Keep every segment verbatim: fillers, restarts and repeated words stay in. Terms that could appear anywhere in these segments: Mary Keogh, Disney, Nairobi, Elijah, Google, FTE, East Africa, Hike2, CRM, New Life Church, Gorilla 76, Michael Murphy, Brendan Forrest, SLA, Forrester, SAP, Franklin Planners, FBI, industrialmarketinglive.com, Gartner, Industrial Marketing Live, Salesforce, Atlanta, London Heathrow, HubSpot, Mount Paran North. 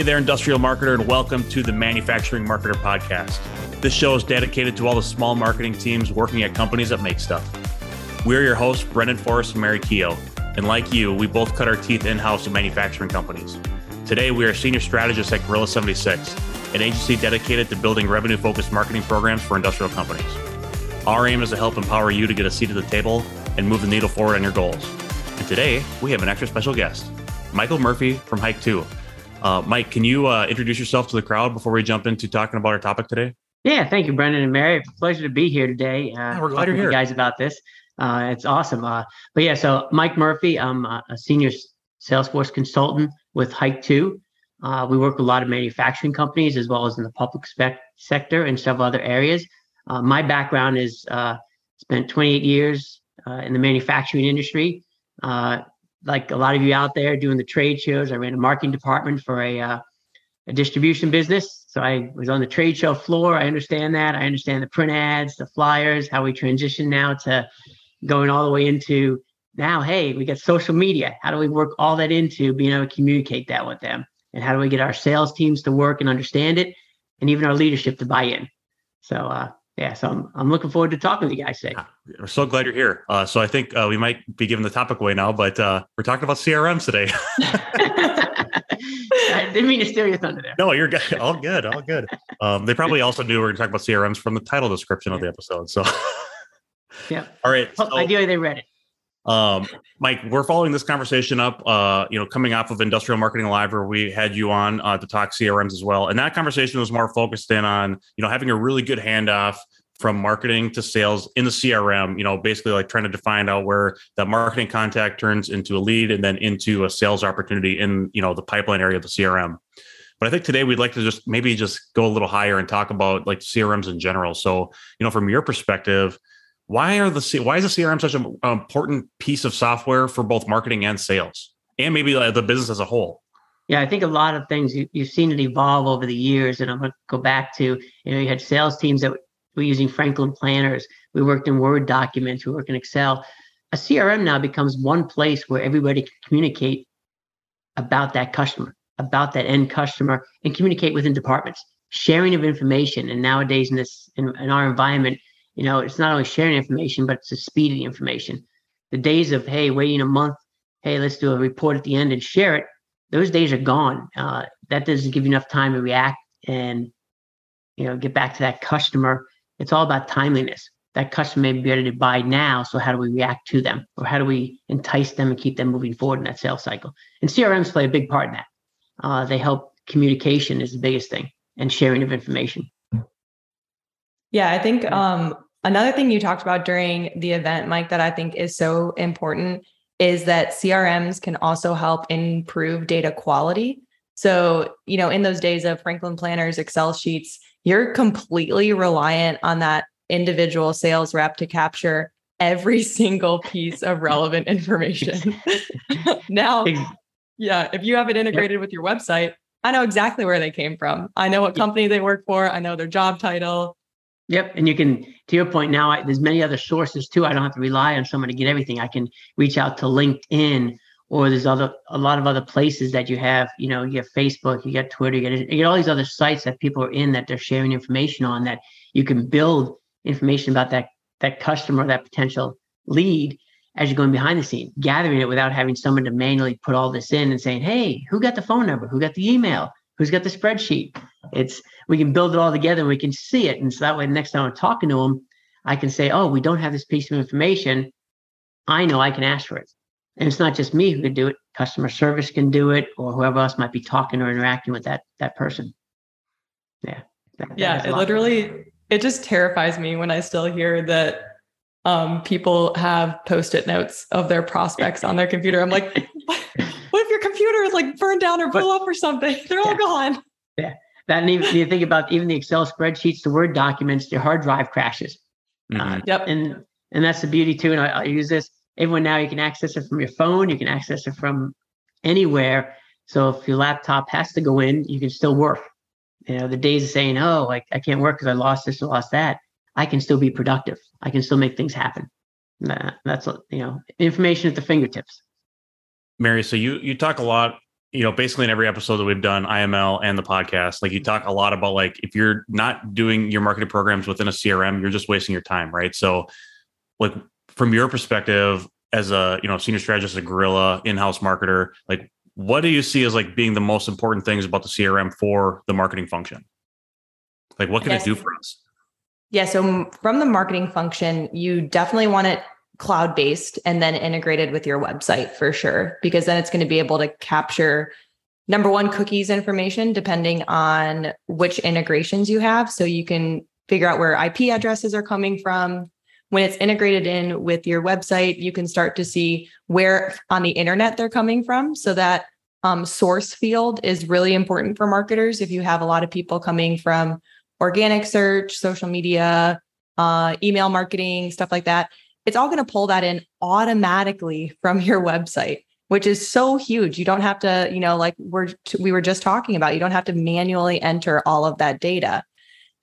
Hey there, industrial marketer, and welcome to the Manufacturing Marketer Podcast. This show is dedicated to all the small marketing teams working at companies that make stuff. We're your hosts, Brendan Forrest and Mary Keogh, and like you, we both cut our teeth in-house at manufacturing companies. Today, we are senior strategists at Gorilla seventy-six, an agency dedicated to building revenue-focused marketing programs for industrial companies. Our aim is to help empower you to get a seat at the table and move the needle forward on your goals. And today, we have an extra special guest, Michael Murphy from Hike two. Uh, Mike, can you uh, introduce yourself to the crowd before we jump into talking about our topic today? Yeah, thank you, Brendan and Mary. It's a pleasure to be here today. Uh, yeah, we're glad you're here. You guys about this. Uh, it's awesome. Uh, but yeah, so Mike Murphy, I'm a senior Salesforce consultant with Hike two. Uh, we work with a lot of manufacturing companies as well as in the public spec- sector and several other areas. Uh, my background is uh, spent twenty-eight years uh, in the manufacturing industry. Uh, like a lot of you out there doing the trade shows, I ran a marketing department for a, uh, a distribution business. So I was on the trade show floor. I understand that. I understand the print ads, the flyers, how we transition now to going all the way into now, hey, we got social media. How do we work all that into being able to communicate that with them? And how do we get our sales teams to work and understand it, and even our leadership to buy in? So, uh, Yeah, so I'm, I'm looking forward to talking to you guys today. We're so glad you're here. Uh, so I think uh, we might be giving the topic away now, but uh, we're talking about C R Ms today. I didn't mean to steal your thunder there. No, you're good. All good. All good. Um, they probably also knew we were going to talk about C R Ms from the title description yeah. of the episode. So, yeah. All right. So, ideally, they read it. Um, Mike, we're following this conversation up, uh, you know, coming off of Industrial Marketing Live, where we had you on uh, to talk C R Ms as well. And that conversation was more focused in on, you know, having a really good handoff from marketing to sales in the C R M, you know, basically like trying to define out where that marketing contact turns into a lead and then into a sales opportunity in, you know, the pipeline area of the C R M. But I think today we'd like to just maybe just go a little higher and talk about like C R Ms in general. So, you know, from your perspective, Why are the why is the C R M such an important piece of software for both marketing and sales, and maybe the business as a whole? Yeah, I think a lot of things you, you've seen it evolve over the years, and I'm going to go back to, you know, you had sales teams that were using Franklin Planners, we worked in Word documents, we worked in Excel. A C R M now becomes one place where everybody can communicate about that customer, about that end customer, and communicate within departments, sharing of information. And nowadays in this in, in our environment, you know, it's not only sharing information, but it's the speed of the information. The days of, hey, waiting a month, hey, let's do a report at the end and share it. Those days are gone. Uh, that doesn't give you enough time to react and, you know, get back to that customer. It's all about timeliness. That customer may be ready to buy now. So how do we react to them? Or how do we entice them and keep them moving forward in that sales cycle? And C R Ms play a big part in that. Uh, they help communication is the biggest thing, and sharing of information. Yeah, I think um, another thing you talked about during the event, Mike, that I think is so important is that C R Ms can also help improve data quality. So, you know, in those days of Franklin Planners, Excel sheets, you're completely reliant on that individual sales rep to capture every single piece of relevant information. Now, yeah, if you have it integrated yep. with your website, I know exactly where they came from. I know what company they work for. I know their job title. Yep. And you can, to your point now, I, there's many other sources too. I don't have to rely on someone to get everything. I can reach out to LinkedIn, or there's other, a lot of other places that you have, you know, you have Facebook, you got Twitter, you get, you get all these other sites that people are in that they're sharing information on, that you can build information about that, that customer, that potential lead as you're going behind the scene, gathering it without having someone to manually put all this in and saying, hey, who got the phone number? Who got the email? Who's got the spreadsheet? It's, we can build it all together and we can see it. And so that way, the next time I'm talking to them, I can say, oh, we don't have this piece of information. I know I can ask for it. And it's not just me who can do it. Customer service can do it, or whoever else might be talking or interacting with that, that person. Yeah. That, yeah. That it literally, it just terrifies me when I still hear that um, people have post-it notes of their prospects on their computer. I'm like, what? What if your computer is like burned down or blew but, up or something? They're yeah. all gone. Yeah. That, and even you think about even the Excel spreadsheets, the Word documents, your hard drive crashes. Mm-hmm. Uh, yep. And and that's the beauty too. And I, I use this. Everyone now, you can access it from your phone. You can access it from anywhere. So if your laptop has to go in, you can still work. You know, the days of saying, oh, like I can't work because I lost this or lost that. I can still be productive. I can still make things happen. Nah, that's, you know, information at the fingertips. Mary, so you you talk a lot you know, basically in every episode that we've done, I M L and the podcast, like you talk a lot about, like, if you're not doing your marketing programs within a C R M, you're just wasting your time, right? So like from your perspective as a, you know, senior strategist, a Gorilla in-house marketer, like what do you see as like being the most important things about the C R M for the marketing function? Like what can yes. it do for us? Yeah. So from the marketing function, you definitely want it cloud-based and then integrated with your website for sure, because then it's going to be able to capture number one, cookies information, depending on which integrations you have. So you can figure out where I P addresses are coming from. When it's integrated in with your website, you can start to see where on the internet they're coming from. So that um, source field is really important for marketers. If you have a lot of people coming from organic search, social media, uh, email marketing, stuff like that, it's all going to pull that in automatically from your website, which is so huge. You don't have to, you know, like we're, we were just talking about, you don't have to manually enter all of that data.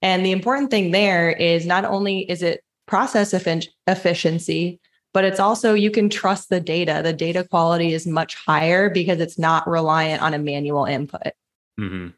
And the important thing there is not only is it process effi- efficiency, but it's also, you can trust the data. The data quality is much higher because it's not reliant on a manual input. Mm-hmm.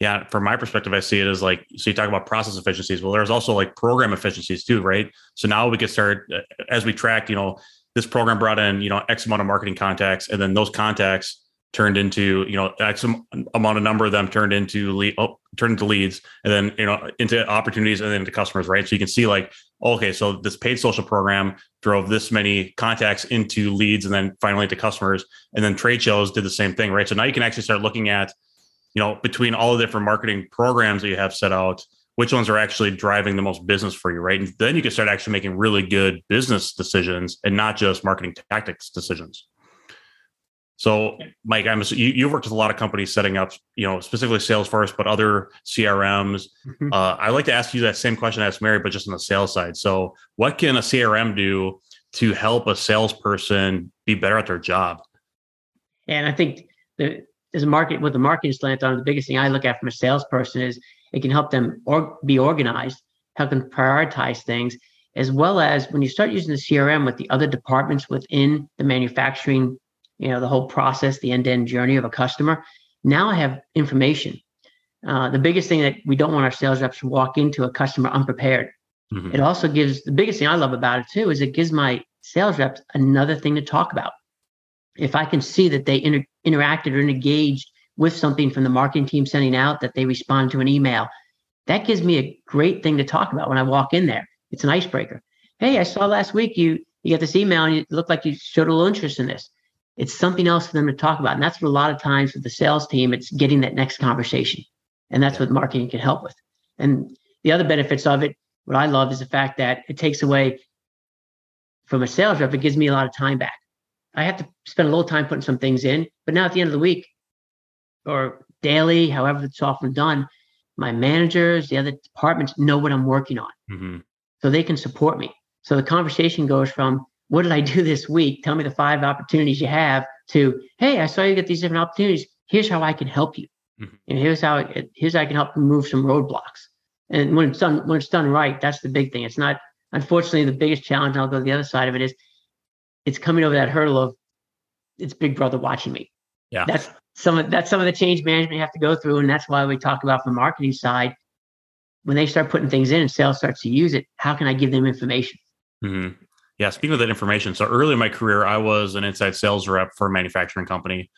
Yeah. From my perspective, I see it as like, so you talk about process efficiencies. Well, there's also like program efficiencies too, right? So now we could start as we track, you know, this program brought in, you know, X amount of marketing contacts, and then those contacts turned into, you know, X amount of number of them turned into lead, oh, turned into leads, and then, you know, into opportunities and then into customers, right? So you can see like, okay, so this paid social program drove this many contacts into leads and then finally into customers. And then trade shows did the same thing, right? So now you can actually start looking at, you know, between all the different marketing programs that you have set out, which ones are actually driving the most business for you, right? And then you can start actually making really good business decisions and not just marketing tactics decisions. So, Mike, I'm you, you've worked with a lot of companies setting up, you know, specifically Salesforce, but other C R Ms. Mm-hmm. Uh, I like to ask you that same question I asked Mary, but just on the sales side. So, what can a C R M do to help a salesperson be better at their job? And I think the As a market with the marketing slant on, the biggest thing I look at from a salesperson is it can help them or be organized, help them prioritize things, as well as when you start using the C R M with the other departments within the manufacturing, you know, the whole process, the end-to-end journey of a customer. Now I have information. Uh, the biggest thing that we don't want our sales reps to walk into a customer unprepared. Mm-hmm. It also gives, the biggest thing I love about it too, is it gives my sales reps another thing to talk about. If I can see that they inter- interacted or engaged with something from the marketing team sending out, that they respond to an email, that gives me a great thing to talk about when I walk in there. It's an icebreaker. Hey, I saw last week you you got this email and it looked like you showed a little interest in this. It's something else for them to talk about. And that's what a lot of times with the sales team, it's getting that next conversation. And that's what marketing can help with. And the other benefits of it, what I love is the fact that it takes away from a sales rep, it gives me a lot of time back. I have to spend a little time putting some things in, but now at the end of the week or daily, however it's often done, my managers, the other departments know what I'm working on. Mm-hmm. So they can support me. So the conversation goes from, what did I do this week? Tell me the five opportunities you have, to, hey, I saw you get these different opportunities. Here's how I can help you. Mm-hmm. And here's how, it, here's how I can help remove some roadblocks. And when it's done, when it's done right, that's the big thing. It's not, unfortunately, the biggest challenge, and I'll go to the other side of it, is it's coming over that hurdle of it's big brother watching me. Yeah. That's some of, that's some of the change management you have to go through. And that's why we talk about from the marketing side, when they start putting things in and sales starts to use it, how can I give them information? Mm-hmm. Yeah. Speaking of that information. So early in my career, I was an inside sales rep for a manufacturing company.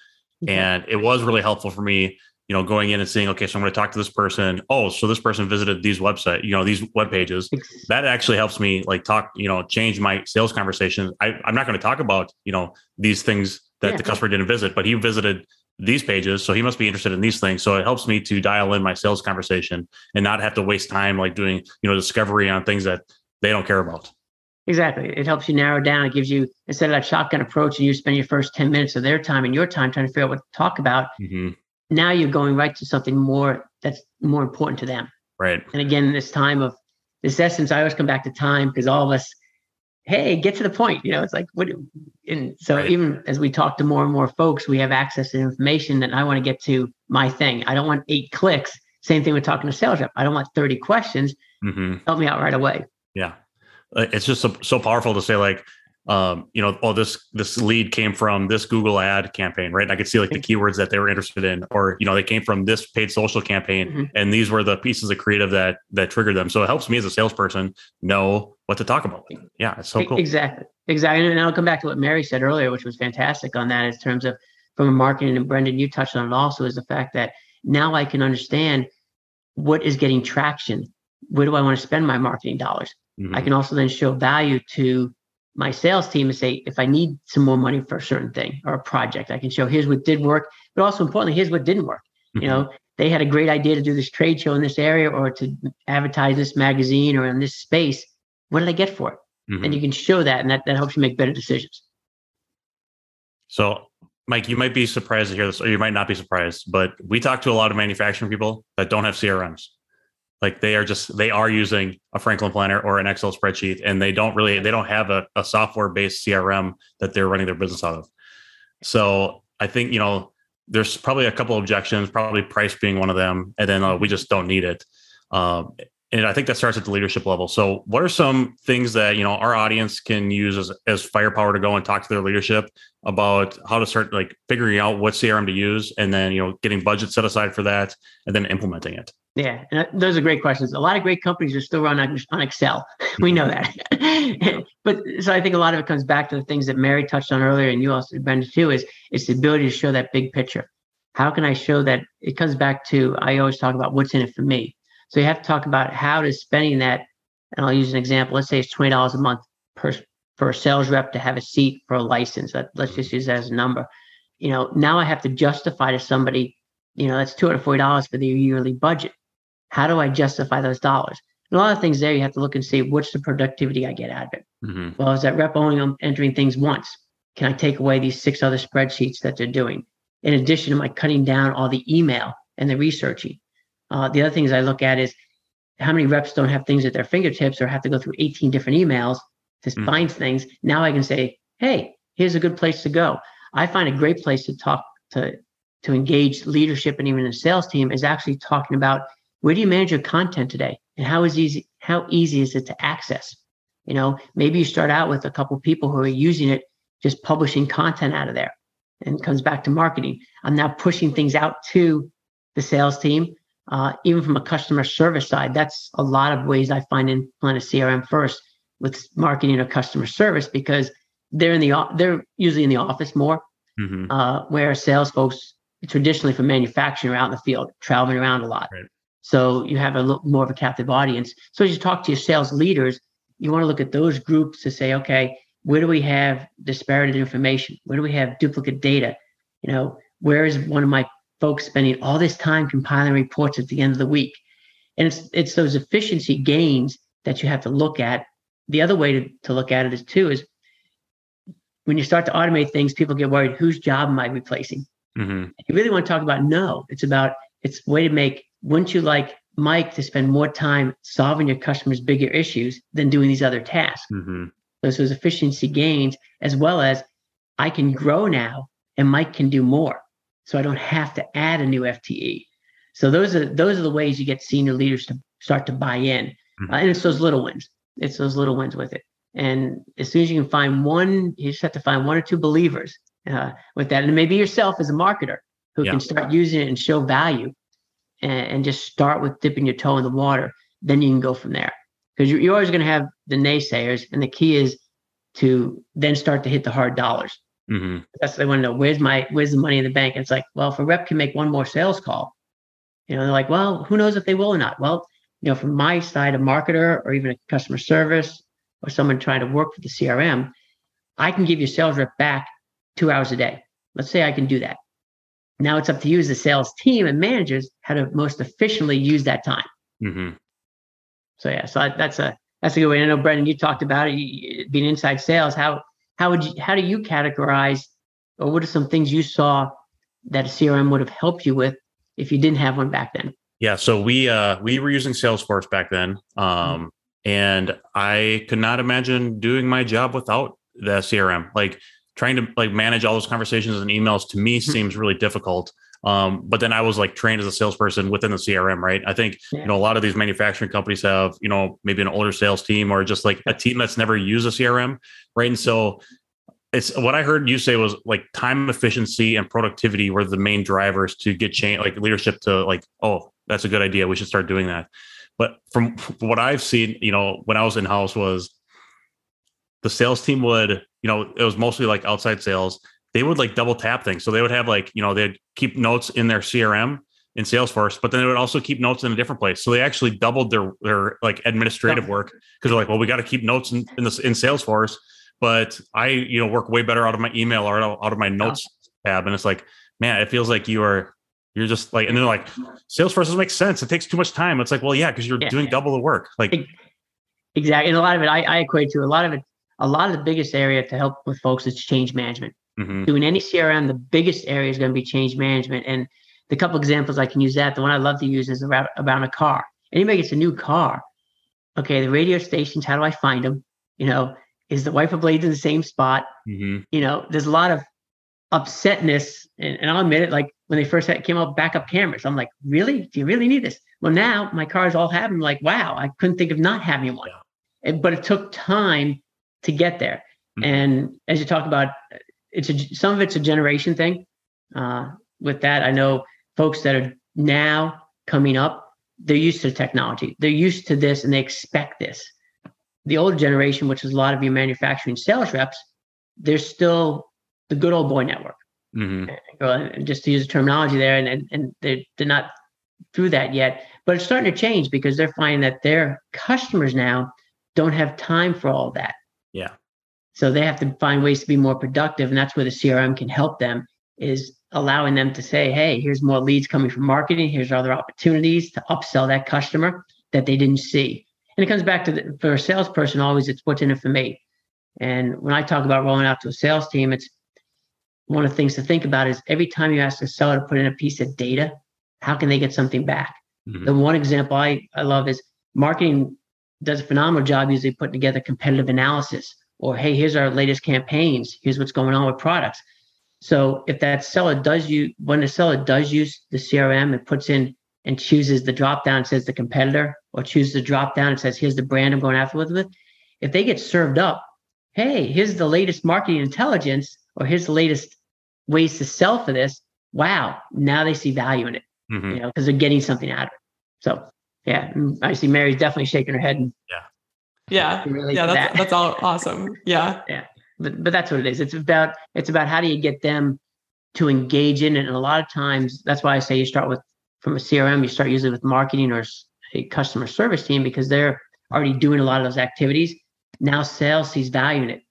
Mm-hmm. And it was really helpful for me, you know, going in and seeing, okay, so I'm going to talk to this person. Oh, so this person visited these website, you know, these web pages. That actually helps me like talk, you know, change my sales conversation. I, I'm not going to talk about, you know, these things that yeah. the customer didn't visit, but he visited these pages. So he must be interested in these things. So it helps me to dial in my sales conversation and not have to waste time like doing, you know, discovery on things that they don't care about. Exactly. It helps you narrow down. It gives you, instead of that shotgun approach and you spend your first ten minutes of their time and your time trying to figure out what to talk about. Mm-hmm. Now you're going right to something more that's more important to them. Right. And again, this time of this essence, I always come back to time, because all of us, hey, get to the point. You know, it's like, what? And so right. even as we talk to more and more folks, we have access to information that I want to get to my thing. I don't want eight clicks. Same thing with talking to sales rep. I don't want thirty questions. Mm-hmm. Help me out right away. Yeah. It's just so, so powerful to say like, um, you know, oh, this, this lead came from this Google ad campaign, right? And I could see like the keywords that they were interested in, or, you know, they came from this paid social campaign, mm-hmm. and these were the pieces of creative that, that triggered them. So it helps me as a salesperson know what to talk about. Yeah. It's so cool. Exactly. Exactly. And I'll come back to what Mary said earlier, which was fantastic on that in terms of from a marketing, and Brendan, you touched on it also, is the fact that now I can understand what is getting traction. Where do I want to spend my marketing dollars? Mm-hmm. I can also then show value to my sales team and say, if I need some more money for a certain thing or a project, I can show here's what did work, but also importantly, here's what didn't work. Mm-hmm. You know, they had a great idea to do this trade show in this area or to advertise this magazine or in this space. What did I get for it? Mm-hmm. And you can show that, and that, that helps you make better decisions. So, Mike, you might be surprised to hear this, or you might not be surprised, but we talk to a lot of manufacturing people that don't have C R Ms. Like they are just, they are using a Franklin Planner or an Excel spreadsheet, and they don't really, they don't have a, a software-based C R M that they're running their business out of. So I think, you know, there's probably a couple objections, probably price being one of them. And then uh, we just don't need it. Um, and I think that starts at the leadership level. So what are some things that, you know, our audience can use as, as firepower to go and talk to their leadership about how to start like figuring out what C R M to use, and then, you know, getting budget set aside for that and then implementing it? Yeah, and those are great questions. A lot of great companies are still run on, on Excel. We know that. But so I think a lot of it comes back to the things that Mary touched on earlier, and you also, Brendan, too, is it's the ability to show that big picture. How can I show that? It comes back to, I always talk about what's in it for me. So you have to talk about how does spending that, and I'll use an example. Let's say it's twenty dollars a month per, for a sales rep to have a seat for a license. Let's just use that as a number. You know, now I have to justify to somebody, you know, that's two hundred forty dollars for the yearly budget. How do I justify those dollars? And a lot of things there, you have to look and see what's the productivity I get out of it. Mm-hmm. Well, is that rep only entering things once? Can I take away these six other spreadsheets that they're doing? In addition, am I cutting down all the email and the researching? Uh, the other things I look at is how many reps don't have things at their fingertips or have to go through eighteen different emails to mm-hmm. find things. Now I can say, hey, here's a good place to go. I find a great place to talk to, to engage leadership and even the sales team is actually talking about, where do you manage your content today? And how is easy, how easy is it to access? You know, maybe you start out with a couple of people who are using it, just publishing content out of there, and it comes back to marketing. I'm now pushing things out to the sales team, uh, even from a customer service side. That's a lot of ways I find in plan a C R M first with marketing or customer service, because they're in the, they're usually in the office more, mm-hmm. uh, where sales folks traditionally for manufacturing are out in the field, traveling around a lot. Right. So you have a little more of a captive audience. So as you talk to your sales leaders, you want to look at those groups to say, okay, where do we have disparate information? Where do we have duplicate data? You know, where is one of my folks spending all this time compiling reports at the end of the week? And it's it's those efficiency gains that you have to look at. The other way to, to look at it is too, is when you start to automate things, people get worried, whose job am I replacing? Mm-hmm. You really want to talk about, no, it's about, it's a way to make, wouldn't you like Mike to spend more time solving your customers' bigger issues than doing these other tasks? Mm-hmm. So those efficiency gains, as well as I can grow now and Mike can do more. So I don't have to add a new F T E. So those are those are the ways you get senior leaders to start to buy in. Mm-hmm. Uh, and it's those little wins. It's those little wins with it. And as soon as you can find one, you just have to find one or two believers uh, with that. And maybe yourself as a marketer who yeah. can start using it and show value. And just start with dipping your toe in the water. Then you can go from there, because you're always going to have the naysayers. And the key is to then start to hit the hard dollars. Mm-hmm. That's what they want to know. Where's my, where's the money in the bank? And it's like, well, if a rep can make one more sales call, you know, they're like, well, who knows if they will or not? Well, you know, from my side, a marketer or even a customer service or someone trying to work for the C R M, I can give your sales rep back two hours a day. Let's say I can do that. Now it's up to you as the sales team and managers how to most efficiently use that time. Mm-hmm. So yeah, so that's a that's a good way. I know, Brendan, you talked about it being inside sales. How how would you, how do you categorize, or what are some things you saw that a C R M would have helped you with if you didn't have one back then? Yeah, so we uh, we were using Salesforce back then, um, and I could not imagine doing my job without the C R M. Like. Trying to like manage all those conversations and emails to me seems really difficult. Um, but then I was like trained as a salesperson within the C R M, right? I think, yeah. you know, a lot of these manufacturing companies have, you know, maybe an older sales team or just like a team that's never used a C R M, right? And so it's what I heard you say was like time efficiency and productivity were the main drivers to get change, like leadership to like, oh, that's a good idea. We should start doing that. But from what I've seen, you know, when I was in-house was the sales team would, you know, it was mostly like outside sales. They would like double tap things. So they would have like, you know, they'd keep notes in their C R M in Salesforce, but then they would also keep notes in a different place. So they actually doubled their, their like administrative work because they're like, well, we got to keep notes in, in this in Salesforce, but I, you know, work way better out of my email or out of my notes tab. And it's like, man, it feels like you are, you're just like, and they're like, Salesforce doesn't make sense. It takes too much time. It's like, well, yeah, because you're yeah, doing yeah. double the work. Like exactly. And a lot of it, I, I equate to a lot of it. A lot of the biggest area to help with folks is change management. Mm-hmm. Doing any C R M, the biggest area is going to be change management. And the couple examples I can use that, the one I love to use is around, around a car. Anybody gets a new car. Okay, the radio stations, how do I find them? You know, is the wiper blade in the same spot? Mm-hmm. You know, there's a lot of upsetness. And, and I'll admit it, like when they first had, came out backup cameras, I'm like, really? Do you really need this? Well, now my cars all have them. Like, wow, I couldn't think of not having one. Yeah. It, but it took time to get there. Mm-hmm. And as you talk about, it's a, some of it's a generation thing. Uh, with that, I know folks that are now coming up, they're used to technology. They're used to this and they expect this. The older generation, which is a lot of your manufacturing sales reps, they're still the good old boy network. Mm-hmm. And just to use the terminology there, and, and they're, they're not through that yet. But it's starting to change because they're finding that their customers now don't have time for all that. Yeah. So they have to find ways to be more productive. And that's where the C R M can help them, is allowing them to say, hey, here's more leads coming from marketing. Here's other opportunities to upsell that customer that they didn't see. And it comes back to, the, for a salesperson, always it's what's in it for me. And when I talk about rolling out to a sales team, it's one of the things to think about is every time you ask a seller to put in a piece of data, how can they get something back? Mm-hmm. The one example I, I love is marketing does a phenomenal job usually putting together competitive analysis. Or, hey, here's our latest campaigns. Here's what's going on with products. So if that seller does you, when the seller does use the C R M and puts in and chooses the drop-down, it says the competitor, or chooses the drop-down, it says, here's the brand I'm going after with. If they get served up, hey, here's the latest marketing intelligence, or here's the latest ways to sell for this. Wow, now they see value in it, mm-hmm. you know, because they're getting something out of it. So yeah, I see Mary's definitely shaking her head. And, yeah. Yeah. Yeah. That's, that. that's all awesome. Yeah. Yeah. But, but that's what it is. It's about, it's about how do you get them to engage in it? And a lot of times that's why I say you start with, from a C R M, you start usually with marketing or a customer service team, because they're already doing a lot of those activities. Now sales sees value in it.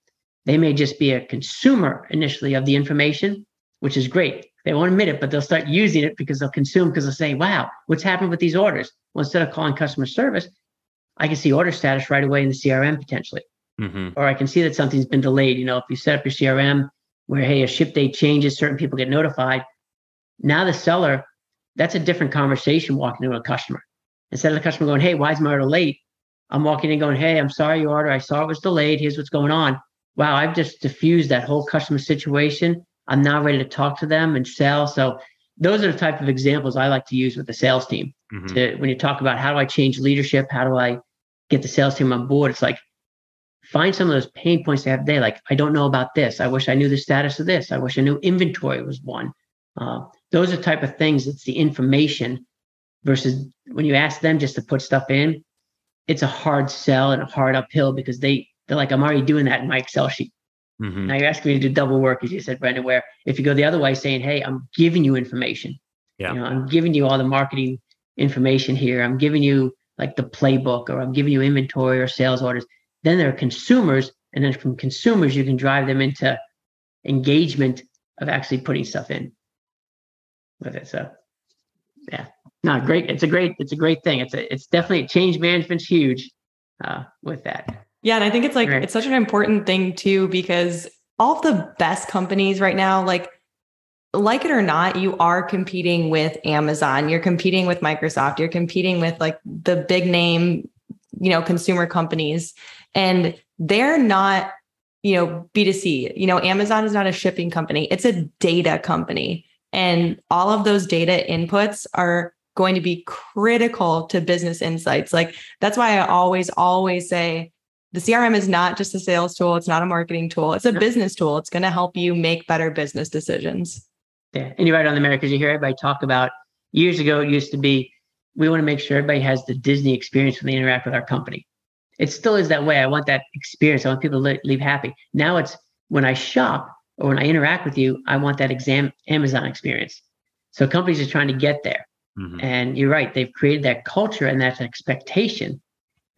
They may just be a consumer initially of the information, which is great. They won't admit it, but they'll start using it because they'll consume, because they'll say, wow, what's happened with these orders? Well, instead of calling customer service, I can see order status right away in the C R M potentially, mm-hmm. or I can see that something's been delayed. You know, if you set up your C R M where, hey, a ship date changes, certain people get notified. Now the seller, that's a different conversation walking into a customer. Instead of the customer going, hey, why is my order late? I'm walking in going, hey, I'm sorry, your order, I saw it was delayed. Here's what's going on. Wow, I've just diffused that whole customer situation. I'm now ready to talk to them and sell. So those are the type of examples I like to use with the sales team. Mm-hmm. To, when you talk about how do I change leadership, how do I get the sales team on board? It's like, find some of those pain points they have today. Like, I don't know about this. I wish I knew the status of this. I wish I knew inventory was one. Uh, those are the type of things. It's the information versus when you ask them just to put stuff in, it's a hard sell and a hard uphill because they, they're like, I'm already doing that in my Excel sheet. Mm-hmm. Now you're asking me to do double work, as you said, Brendan, where if you go the other way saying, hey, I'm giving you information. Yeah. You know, I'm giving you all the marketing information here. I'm giving you like the playbook, or I'm giving you inventory or sales orders. Then there are consumers. And then from consumers, you can drive them into engagement of actually putting stuff in with it. So yeah, no, great. It's a great, it's a great thing. It's a, it's definitely change management's huge uh, with that. Yeah. And I think it's like, right. it's such an important thing too, because all of the best companies right now, like, like it or not, you are competing with Amazon, you're competing with Microsoft, you're competing with like the big name, you know, consumer companies, and they're not, you know, B two C, you know, Amazon is not a shipping company. It's a data company. And all of those data inputs are going to be critical to business insights. Like that's why I always, always say the C R M is not just a sales tool. It's not a marketing tool. It's a business tool. It's going to help you make better business decisions. Yeah. And you're right on the merit because you hear everybody talk about years ago, it used to be, we want to make sure everybody has the Disney experience when they interact with our company. It still is that way. I want that experience. I want people to leave happy. Now it's when I shop or when I interact with you, I want that exam Amazon experience. So companies are trying to get there. Mm-hmm. And you're right. They've created that culture and that expectation.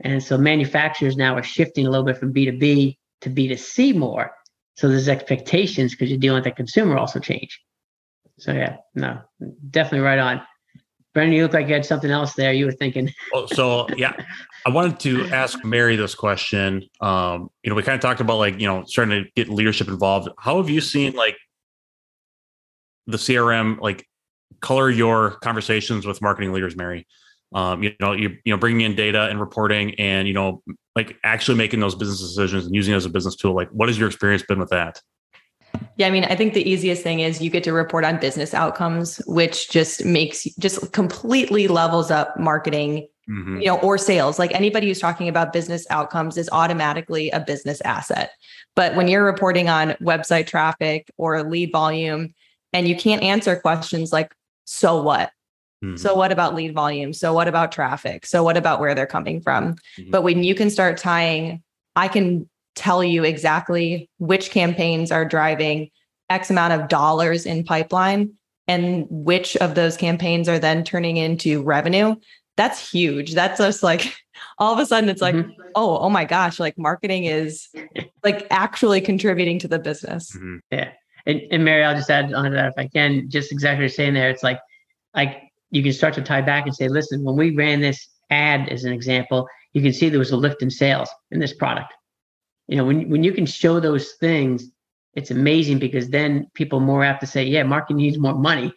And so manufacturers now are shifting a little bit from B to B to B to C more. So there's expectations because you're dealing with the consumer also change. So yeah, no, definitely right on. Brendan, you look like you had something else there you were thinking. Well, so yeah, I wanted to ask Mary this question. Um, you know, we kind of talked about like, you know, starting to get leadership involved. How have you seen like the C R M, like color your conversations with marketing leaders, Mary? Um, you know, you you know, bringing in data and reporting and, you know, like actually making those business decisions and using it as a business tool. Like, what has your experience been with that? Yeah, I mean, I think the easiest thing is you get to report on business outcomes, which just makes, just completely levels up marketing, mm-hmm. you know, or sales. Like anybody who's talking about business outcomes is automatically a business asset. But when you're reporting on website traffic or lead volume and you can't answer questions like, so what? Mm-hmm. So what about lead volume? So what about traffic? So what about where they're coming from? Mm-hmm. But when you can start tying, I can tell you exactly which campaigns are driving X amount of dollars in pipeline and which of those campaigns are then turning into revenue. That's huge. That's just like, all of a sudden it's like, mm-hmm. oh, oh my gosh, like marketing is like actually contributing to the business. Mm-hmm. Yeah. And, and Mary, I'll just add on to that if I can, just exactly what you're saying there. It's like, like, you can start to tie back and say, listen, when we ran this ad as an example, you can see there was a lift in sales in this product. You know, when, when you can show those things, it's amazing because then people more apt to say, yeah, marketing needs more money.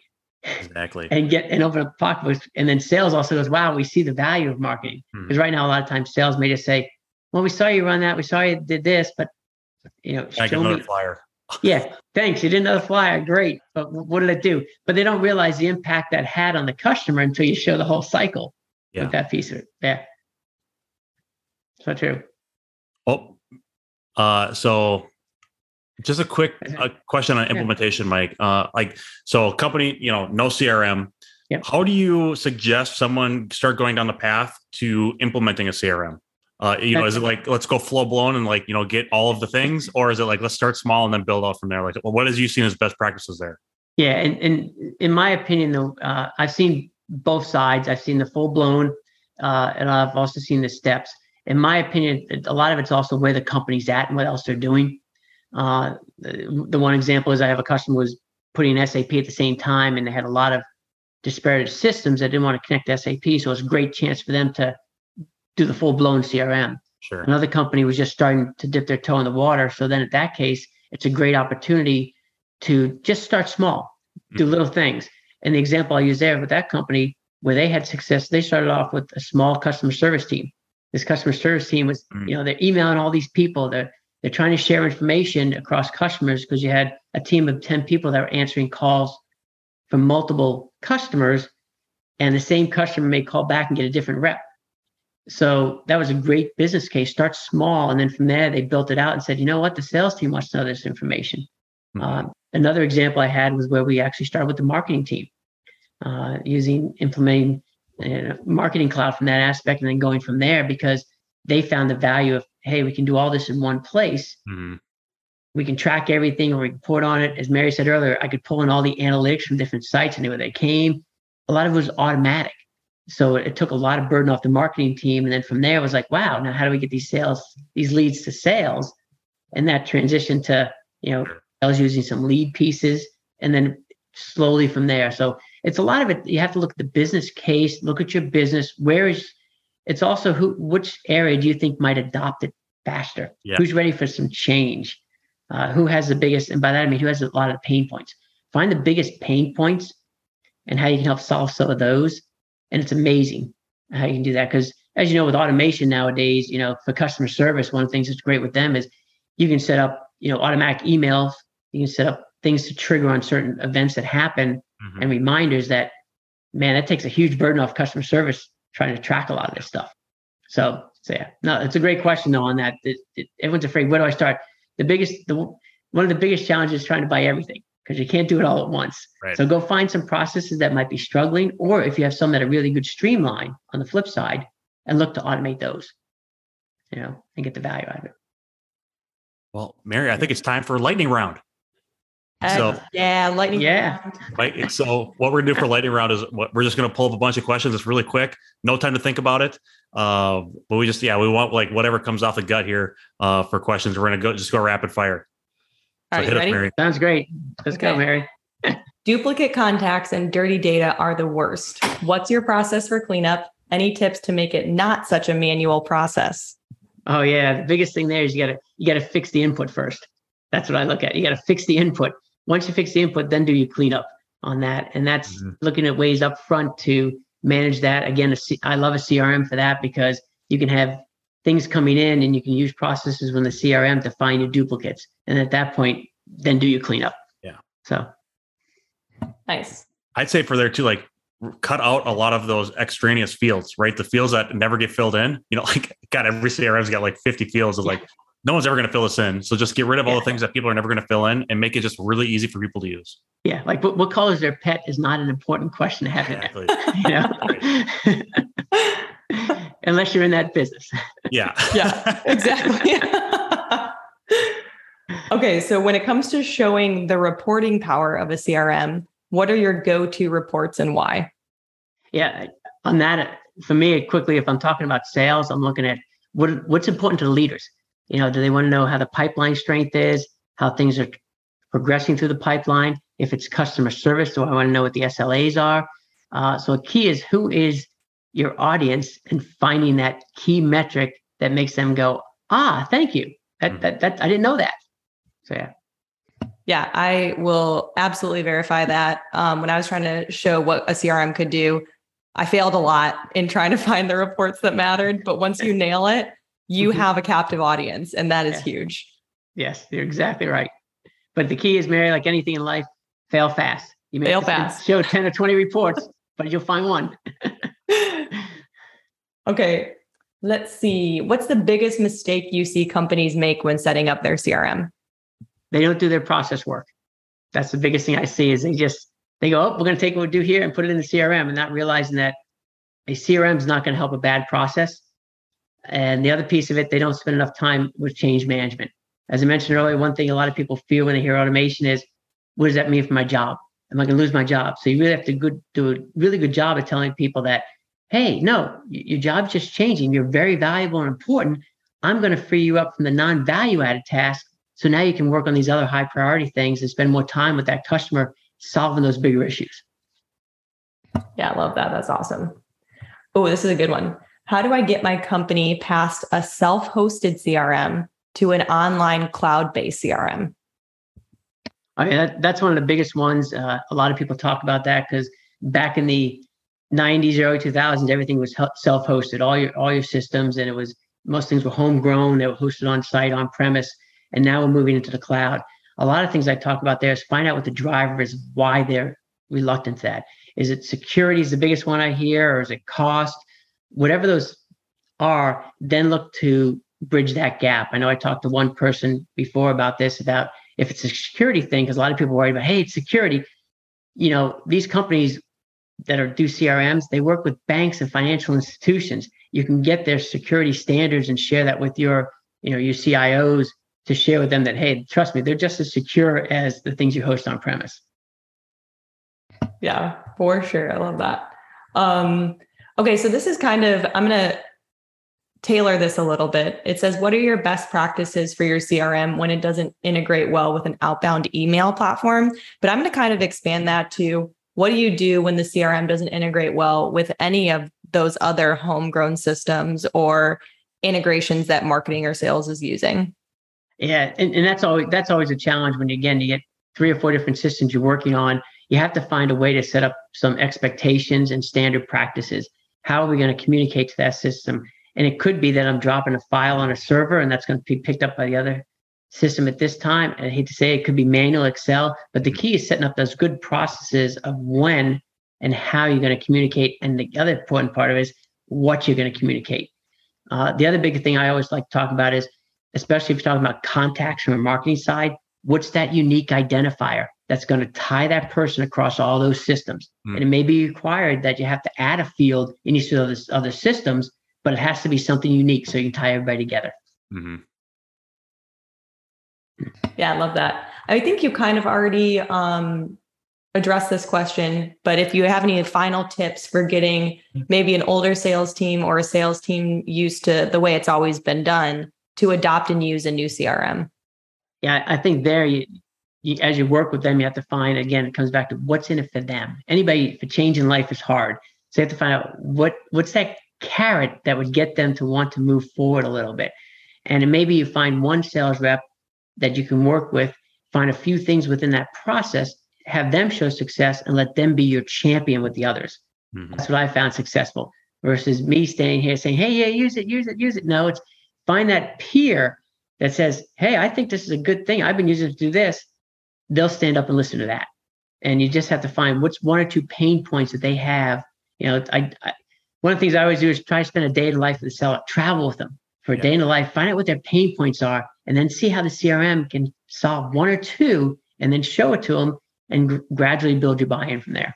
Exactly. and get and open up pocketbooks. And then sales also goes, wow, we see the value of marketing. Because mm-hmm. right now, a lot of times sales may just say, well, we saw you run that. We saw you did this, but, you know, I show me. Flyer. Yeah, thanks. You did another flyer. Great. But what did it do? But they don't realize the impact that had on the customer until you show the whole cycle yeah. with that piece of it. Yeah. So true. Oh, uh, so just a quick a question on implementation, Mike. Uh, like, so company, you know, no C R M. Yep. How do you suggest someone start going down the path to implementing a C R M? Uh, you know, is it like, let's go flow blown and like, you know, get all of the things, or is it like, let's start small and then build off from there? Like, well, what have you seen as best practices there? Yeah. And, and in my opinion, though, uh, I've seen both sides. I've seen the full blown uh, and I've also seen the steps. In my opinion, a lot of it's also where the company's at and what else they're doing. Uh, the, the one example is I have a customer who was putting in S A P at the same time and they had a lot of disparate systems that didn't want to connect to S A P. So it's a great chance for them to do the full blown C R M. Sure. Another company was just starting to dip their toe in the water. So then at that case, it's a great opportunity to just start small, mm-hmm. do little things. And the example I used there with that company where they had success, they started off with a small customer service team. This customer service team was, mm-hmm. you know, they're emailing all these people. They're, they're trying to share information across customers because you had a team of ten people that were answering calls from multiple customers. And the same customer may call back and get a different rep. So that was a great business case. Start small. And then from there, they built it out and said, you know what? The sales team wants to know this information. Mm-hmm. Um, another example I had was where we actually started with the marketing team, uh, using, implementing uh, marketing cloud from that aspect and then going from there because they found the value of, hey, we can do all this in one place. Mm-hmm. We can track everything or report on it. As Mary said earlier, I could pull in all the analytics from different sites and where they came. A lot of it was automatic. So it took a lot of burden off the marketing team. And then from there, it was like, wow, now how do we get these sales, these leads to sales? And that transition to, you know, I was using some lead pieces and then slowly from there. So it's a lot of it. You have to look at the business case, look at your business. Where is, it's also who, which area do you think might adopt it faster? Yeah. Who's ready for some change? Uh, who has the biggest, and by that, I mean, who has a lot of the pain points? Find the biggest pain points and how you can help solve some of those. And it's amazing how you can do that. Because as you know, with automation nowadays, you know, for customer service, one of the things that's great with them is you can set up, you know, automatic emails. You can set up things to trigger on certain events that happen mm-hmm. and reminders that, man, that takes a huge burden off customer service trying to track a lot of this stuff. So, so yeah, no, it's a great question though on that. It, it, everyone's afraid, where do I start? The biggest, the one of the biggest challenges is trying to buy everything because you can't do it all at once. Right. So go find some processes that might be struggling, or if you have some that are really good, streamline on the flip side and look to automate those, you know, and get the value out of it. Well, Mary, I think it's time for a lightning round. Uh, so yeah, lightning yeah. round. Right. So what we're going to do for lightning round is what, we're just going to pull up a bunch of questions. It's really quick. No time to think about it. Uh, but we just, yeah, we want like whatever comes off the gut here uh, for questions. We're going to go just go rapid fire. All so right, hit ready? Us, Mary. Sounds great. Let's okay. go, Mary. Duplicate contacts and dirty data are the worst. What's your process for cleanup? Any tips to make it not such a manual process? Oh yeah. The biggest thing there is you gotta, you gotta fix the input first. That's what I look at. You gotta fix the input. Once you fix the input, then do your cleanup on that. And that's mm-hmm. looking at ways up front to manage that. Again, a C- I love a C R M for that because you can have things coming in and you can use processes within the C R M to find your duplicates. And at that point, then do your cleanup. Yeah. So. Nice. I'd say for there too, like, cut out a lot of those extraneous fields, right? The fields that never get filled in, you know, like God, every C R M's got like fifty fields of yeah. like, no one's ever going to fill this in. So just get rid of yeah. all the things that people are never going to fill in and make it just really easy for people to use. Yeah. Like what, what color is their pet is not an important question to have exactly. in there, you know? Unless you're in that business. Yeah. Yeah, exactly. Okay. So when it comes to showing the reporting power of a C R M, what are your go-to reports and why? Yeah, on that, for me, quickly, if I'm talking about sales, I'm looking at what what's important to the leaders. You know, do they want to know how the pipeline strength is, how things are progressing through the pipeline? If it's customer service, do I want to know what the S L As are? Uh, so a key is who is your audience and finding that key metric that makes them go, ah, thank you. That mm-hmm. that that I didn't know that. So yeah. Yeah, I will absolutely verify that. Um, when I was trying to show what a C R M could do, I failed a lot in trying to find the reports that mattered. But once you nail it, you have a captive audience, and that is yes. huge. Yes, you're exactly right. But the key is, Mary, like anything in life, fail fast. You may fail fast. Show ten or twenty reports, but you'll find one. Okay, let's see. What's the biggest mistake you see companies make when setting up their C R M? They don't do their process work. That's the biggest thing I see is they just, they go, oh, we're going to take what we do here and put it in the C R M, and not realizing that a C R M is not going to help a bad process. And the other piece of it, they don't spend enough time with change management. As I mentioned earlier, one thing a lot of people fear when they hear automation is, what does that mean for my job? Am I going to lose my job? So you really have to good, do a really good job of telling people that, hey, no, your job's just changing. You're very valuable and important. I'm going to free you up from the non-value added tasks. So now you can work on these other high priority things and spend more time with that customer solving those bigger issues. Yeah, I love that. That's awesome. Oh, this is a good one. How do I get my company past a self-hosted C R M to an online cloud-based C R M? I mean, that, that's one of the biggest ones. Uh, a lot of people talk about that because back in the nineties, early two thousands, everything was self-hosted, all your, all your systems. And it was, most things were homegrown. They were hosted on site, on premise. And now we're moving into the cloud. A lot of things I talk about there is find out what the driver is, why they're reluctant to that. Is it security is the biggest one I hear, or is it cost? Whatever those are, then look to bridge that gap. I know I talked to one person before about this, about if it's a security thing, because a lot of people worry about, hey, it's security. You know, these companies that are do C R Ms, they work with banks and financial institutions. You can get their security standards and share that with your, you know, your C I Os. To share with them that, hey, trust me, they're just as secure as the things you host on premise. Yeah, for sure. I love that. Um, okay, so this is kind of, I'm going to tailor this a little bit. It says, what are your best practices for your C R M when it doesn't integrate well with an outbound email platform? But I'm going to kind of expand that to, what do you do when the C R M doesn't integrate well with any of those other homegrown systems or integrations that marketing or sales is using? Yeah. And, and that's always, that's always a challenge when you, again, you get three or four different systems you're working on. You have to find a way to set up some expectations and standard practices. How are we going to communicate to that system? And it could be that I'm dropping a file on a server and that's going to be picked up by the other system at this time. And I hate to say it, it could be manual Excel, but the key is setting up those good processes of when and how you're going to communicate. And the other important part of it is what you're going to communicate. Uh, the other big thing I always like to talk about is, especially if you're talking about contacts from a marketing side, what's that unique identifier that's going to tie that person across all those systems? Mm. And it may be required that you have to add a field in each of those other systems, but it has to be something unique so you can tie everybody together. Mm-hmm. Yeah, I love that. I think you kind of already um, addressed this question, but if you have any final tips for getting maybe an older sales team or a sales team used to the way it's always been done to adopt and use a new C R M. Yeah, I think there, you, you, as you work with them, you have to find, again, it comes back to what's in it for them. Anybody, for change in life is hard. So you have to find out what what's that carrot that would get them to want to move forward a little bit. And maybe you find one sales rep that you can work with, find a few things within that process, have them show success, and let them be your champion with the others. Mm-hmm. That's what I found successful versus me standing here saying, hey, yeah, use it, use it, use it. No, it's find that peer that says, hey, I think this is a good thing. I've been using it to do this. They'll stand up and listen to that. And you just have to find what's one or two pain points that they have. You know, I, I one of the things I always do is try to spend a day in the life of the seller, travel with them for a yeah. day in the life, find out what their pain points are, and then see how the C R M can solve one or two and then show it to them and gr- gradually build your buy-in from there.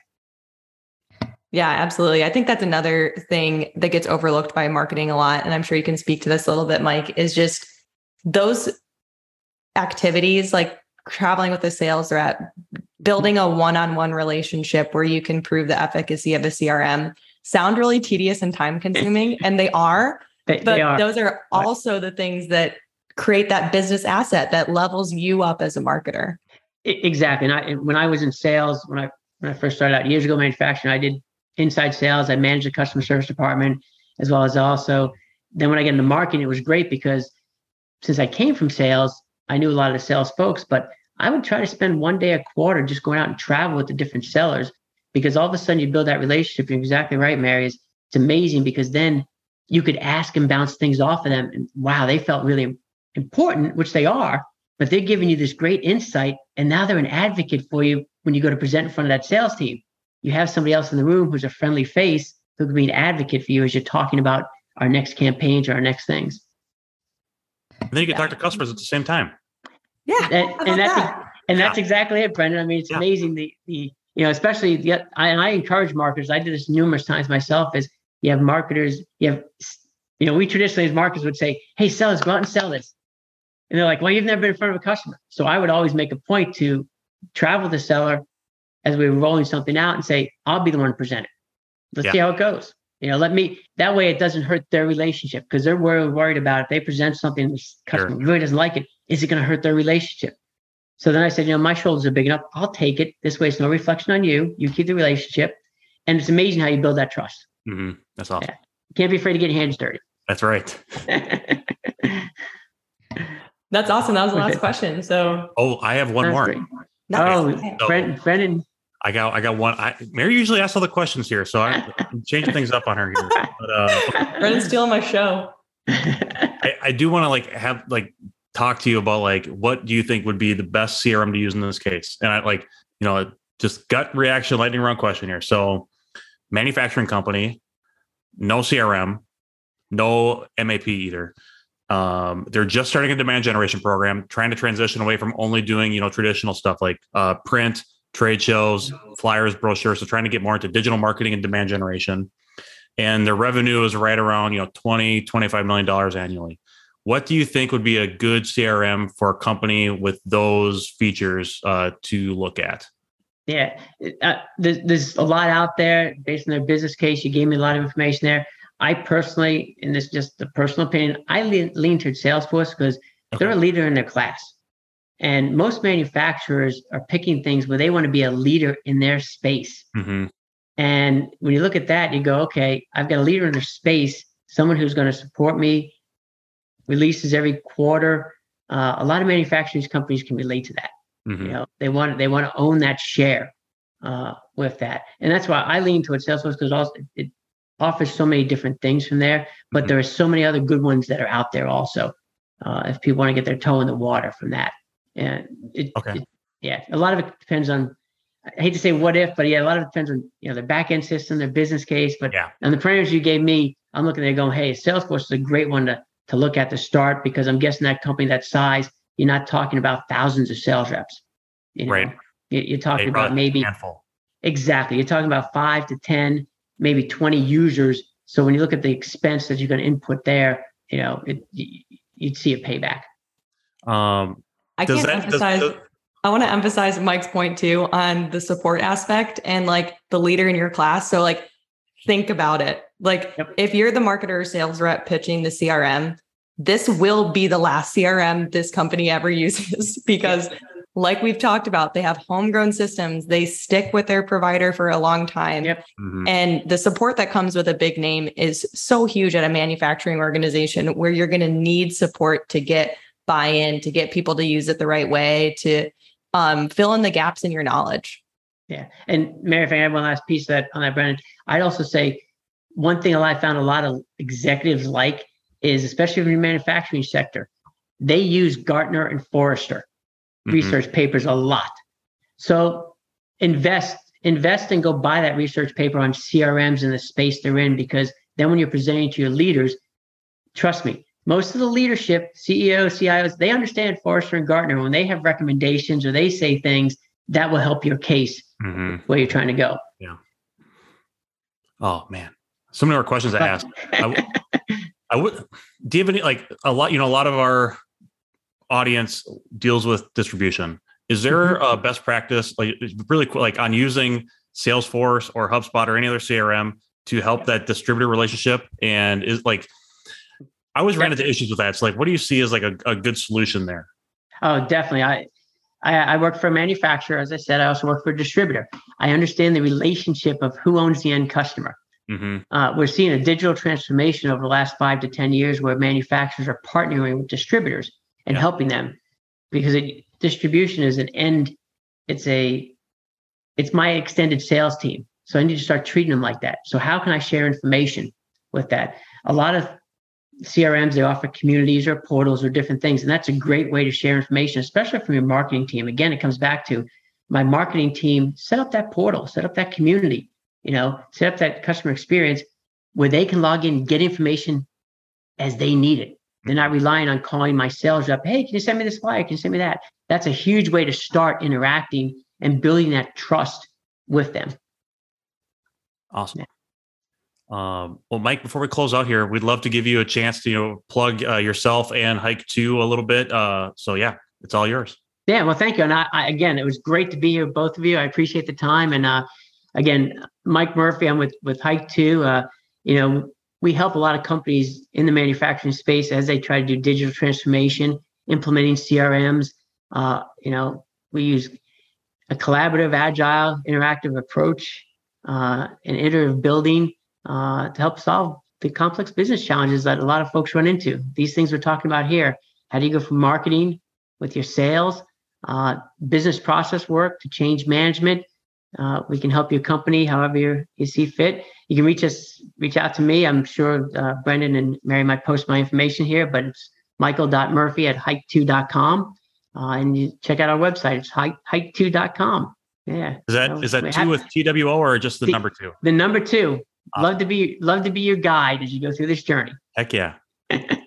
Yeah, absolutely. I think that's another thing that gets overlooked by marketing a lot. And I'm sure you can speak to this a little bit, Mike, is just those activities like traveling with a sales rep, building a one-on-one relationship where you can prove the efficacy of a C R M sound really tedious and time consuming. And they are, they, but they are. Those are also the things that create that business asset that levels you up as a marketer. Exactly. And I, when I was in sales, when I, when I first started out years ago, manufacturing, I did inside sales. I managed the customer service department as well as also, then when I get into marketing, it was great because since I came from sales, I knew a lot of the sales folks, but I would try to spend one day a quarter just going out and travel with the different sellers, because all of a sudden you build that relationship. You're exactly right, Mary. It's, it's amazing because then you could ask and bounce things off of them. And wow, they felt really important, which they are, but they're giving you this great insight. And now they're an advocate for you when you go to present in front of that sales team. You have somebody else in the room who's a friendly face who can be an advocate for you as you're talking about our next campaigns or our next things. And then you can yeah. talk to customers at the same time. Yeah, and, and that's that? and that's yeah. exactly it, Brendan. I mean, it's yeah. amazing the the you know, especially the, I, and I encourage marketers. I did this numerous times myself. Is you have marketers, you have you know, we traditionally as marketers would say, "Hey, sellers, go out and sell this," and they're like, "Well, you've never been in front of a customer." So I would always make a point to travel the seller as we were rolling something out and say, "I'll be the one to present it. Let's yeah. see how it goes." You know, let me, that way it doesn't hurt their relationship because they're worried, worried about if they present something the customer sure. really doesn't like it, is it going to hurt their relationship? So then I said, you know, my shoulders are big enough. I'll take it. This way it's no reflection on you. You keep the relationship. And it's amazing how you build that trust. Mm-hmm. That's awesome. Yeah. You can't be afraid to get your hands dirty. That's right. That's awesome. That was the last question. So, oh, I have one more. No. Okay. Oh, Brendan. Brendan. I got, I got one. I, Mary usually asks all the questions here, so I, I'm changing things up on her here. But, uh, Brendan's stealing my show. I, I do want to like have like talk to you about like what do you think would be the best C R M to use in this case? And I like you know just gut reaction lightning round question here. So, manufacturing company, no C R M, no M A P either. Um, they're just starting a demand generation program, trying to transition away from only doing you know traditional stuff like uh, print. Trade shows, flyers, brochures. So trying to get more into digital marketing and demand generation. And their revenue is right around, you know, twenty, twenty-five million dollars annually. What do you think would be a good C R M for a company with those features uh, to look at? Yeah, uh, there's, there's a lot out there based on their business case. You gave me a lot of information there. I personally, and this is just a personal opinion, I lean, lean towards Salesforce because okay. they're a leader in their class. And most manufacturers are picking things where they want to be a leader in their space. Mm-hmm. And when you look at that, you go, okay, I've got a leader in their space, someone who's going to support me, releases every quarter. Uh, a lot of manufacturing companies can relate to that. Mm-hmm. You know, they want they want to own that share uh, with that. And that's why I lean towards Salesforce because also it offers so many different things from there, but mm-hmm. there are so many other good ones that are out there also. uh, if people want to get their toe in the water from that. And it, okay. it, yeah, a lot of it depends on, I hate to say what if, but yeah, a lot of it depends on, you know, their back end system, their business case. But yeah. on the parameters you gave me, I'm looking at it going, hey, Salesforce is a great one to, to look at to start, because I'm guessing that company that size, you're not talking about thousands of sales reps. You know? Right. You're talking about maybe handful. Exactly. You're talking about five to ten, maybe twenty users. So when you look at the expense that you're going to input there, you know, it, you'd see a payback. Um, I does can't that, emphasize. Does, does, I want to emphasize Mike's point too on the support aspect and like the leader in your class. So like, think about it. Like yep. if you're the marketer or sales rep pitching the C R M, this will be the last C R M this company ever uses, because yep. like we've talked about, they have homegrown systems. They stick with their provider for a long time. Yep. Mm-hmm. And the support that comes with a big name is so huge at a manufacturing organization, where you're going to need support to get buy-in, to get people to use it the right way, to um, fill in the gaps in your knowledge. Yeah. And Mary, if I had one last piece of that on that, Brendan, I'd also say one thing I found a lot of executives like is, especially in the manufacturing sector, they use Gartner and Forrester mm-hmm. research papers a lot. So invest, invest and go buy that research paper on C R Ms and the space they're in, because then when you're presenting to your leaders, trust me, most of the leadership, C E Os, C I Os, they understand Forrester and Gartner. When they have recommendations or they say things, that will help your case mm-hmm. where you're trying to go. Yeah. Oh man. So many more questions I asked. I, I would, do you have any, like a lot, you know, a lot of our audience deals with distribution. Is there mm-hmm. a best practice, like really cool, like on using Salesforce or HubSpot or any other C R M to help that distributor relationship? And is like, I always ran into issues with that. So like, what do you see as like a, a good solution there? Oh, definitely. I, I, I work for a manufacturer. As I said, I also work for a distributor. I understand the relationship of who owns the end customer. Mm-hmm. Uh, we're seeing a digital transformation over the last five to ten years where manufacturers are partnering with distributors and yeah. helping them, because it, distribution is an end. It's a, it's my extended sales team. So I need to start treating them like that. So how can I share information with that? A lot of C R Ms, they offer communities or portals or different things. And that's a great way to share information, especially from your marketing team. Again, it comes back to my marketing team, set up that portal, set up that community, you know, set up that customer experience where they can log in, get information as they need it. They're not relying on calling my sales rep. Hey, can you send me this flyer? Can you send me that? That's a huge way to start interacting and building that trust with them. Awesome. Yeah. Um, well, Mike, before we close out here, we'd love to give you a chance to, you know, plug uh, yourself and Hike two a little bit. Uh, so yeah, it's all yours. Yeah. Well, thank you. And I, I, again, it was great to be here, both of you. I appreciate the time. And, uh, again, Mike Murphy, I'm with, with Hike two. Uh, you know, we help a lot of companies in the manufacturing space as they try to do digital transformation, implementing C R Ms. Uh, you know, we use a collaborative, agile, interactive approach, uh, and iterative building, Uh, to help solve the complex business challenges that a lot of folks run into. These things we're talking about here. How do you go from marketing with your sales, uh, business process work to change management? Uh, we can help your company however you, you see fit. You can reach us, reach out to me. I'm sure uh, Brendan and Mary might post my information here, but it's michael dot murphy at hike two dot com. Uh, and you check out our website. It's hike two dot com. Yeah. Is that, so, is that two have, with T W O or just the, the number two? The number two. Awesome. Love to be, love to be your guide as you go through this journey. Heck yeah.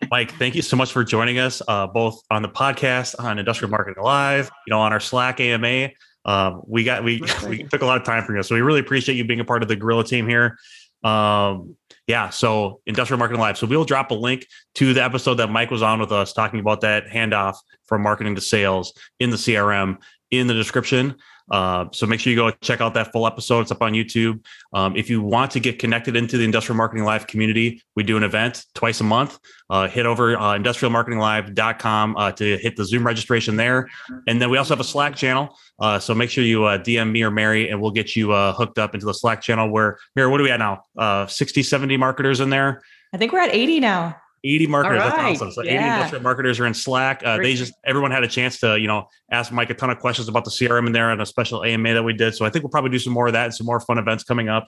Mike, thank you so much for joining us, uh, both on the podcast, on Industrial Marketing Live, you know, on our Slack A M A. Um, we got, we, we took a lot of time from you. So we really appreciate you being a part of the Gorilla team here. Um, yeah. So Industrial Marketing Live. So we'll drop a link to the episode that Mike was on with us talking about that handoff from marketing to sales in the C R M in the description. Uh, so make sure you go check out that full episode. It's up on YouTube. Um, if you want to get connected into the Industrial Marketing Live community, we do an event twice a month. Uh, hit over uh, industrial marketing live dot com uh, to hit the Zoom registration there. And then we also have a Slack channel. Uh, so make sure you uh, D M me or Mary, and we'll get you uh, hooked up into the Slack channel where, Mary, what are we at now? Uh, sixty, seventy marketers in there? I think we're at eighty now. eighty marketers. Right. That's awesome. So yeah. eighty industrial marketers are in Slack. Uh, they just, everyone had a chance to, you know, ask Mike a ton of questions about the C R M in there and a special A M A that we did. So I think we'll probably do some more of that and some more fun events coming up.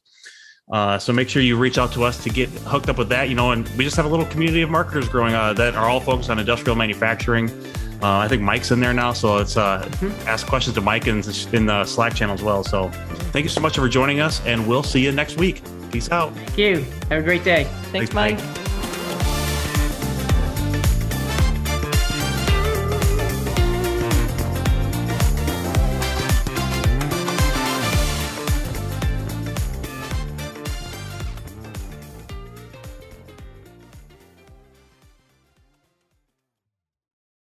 Uh, so make sure you reach out to us to get hooked up with that, you know, and we just have a little community of marketers growing uh, that are all focused on industrial manufacturing. Uh, I think Mike's in there now, so let's uh, mm-hmm. ask questions to Mike in, in the Slack channel as well. So thank you so much for joining us, and we'll see you next week. Peace out. Thank you. Have a great day. Thanks, Thanks Mike. Mike.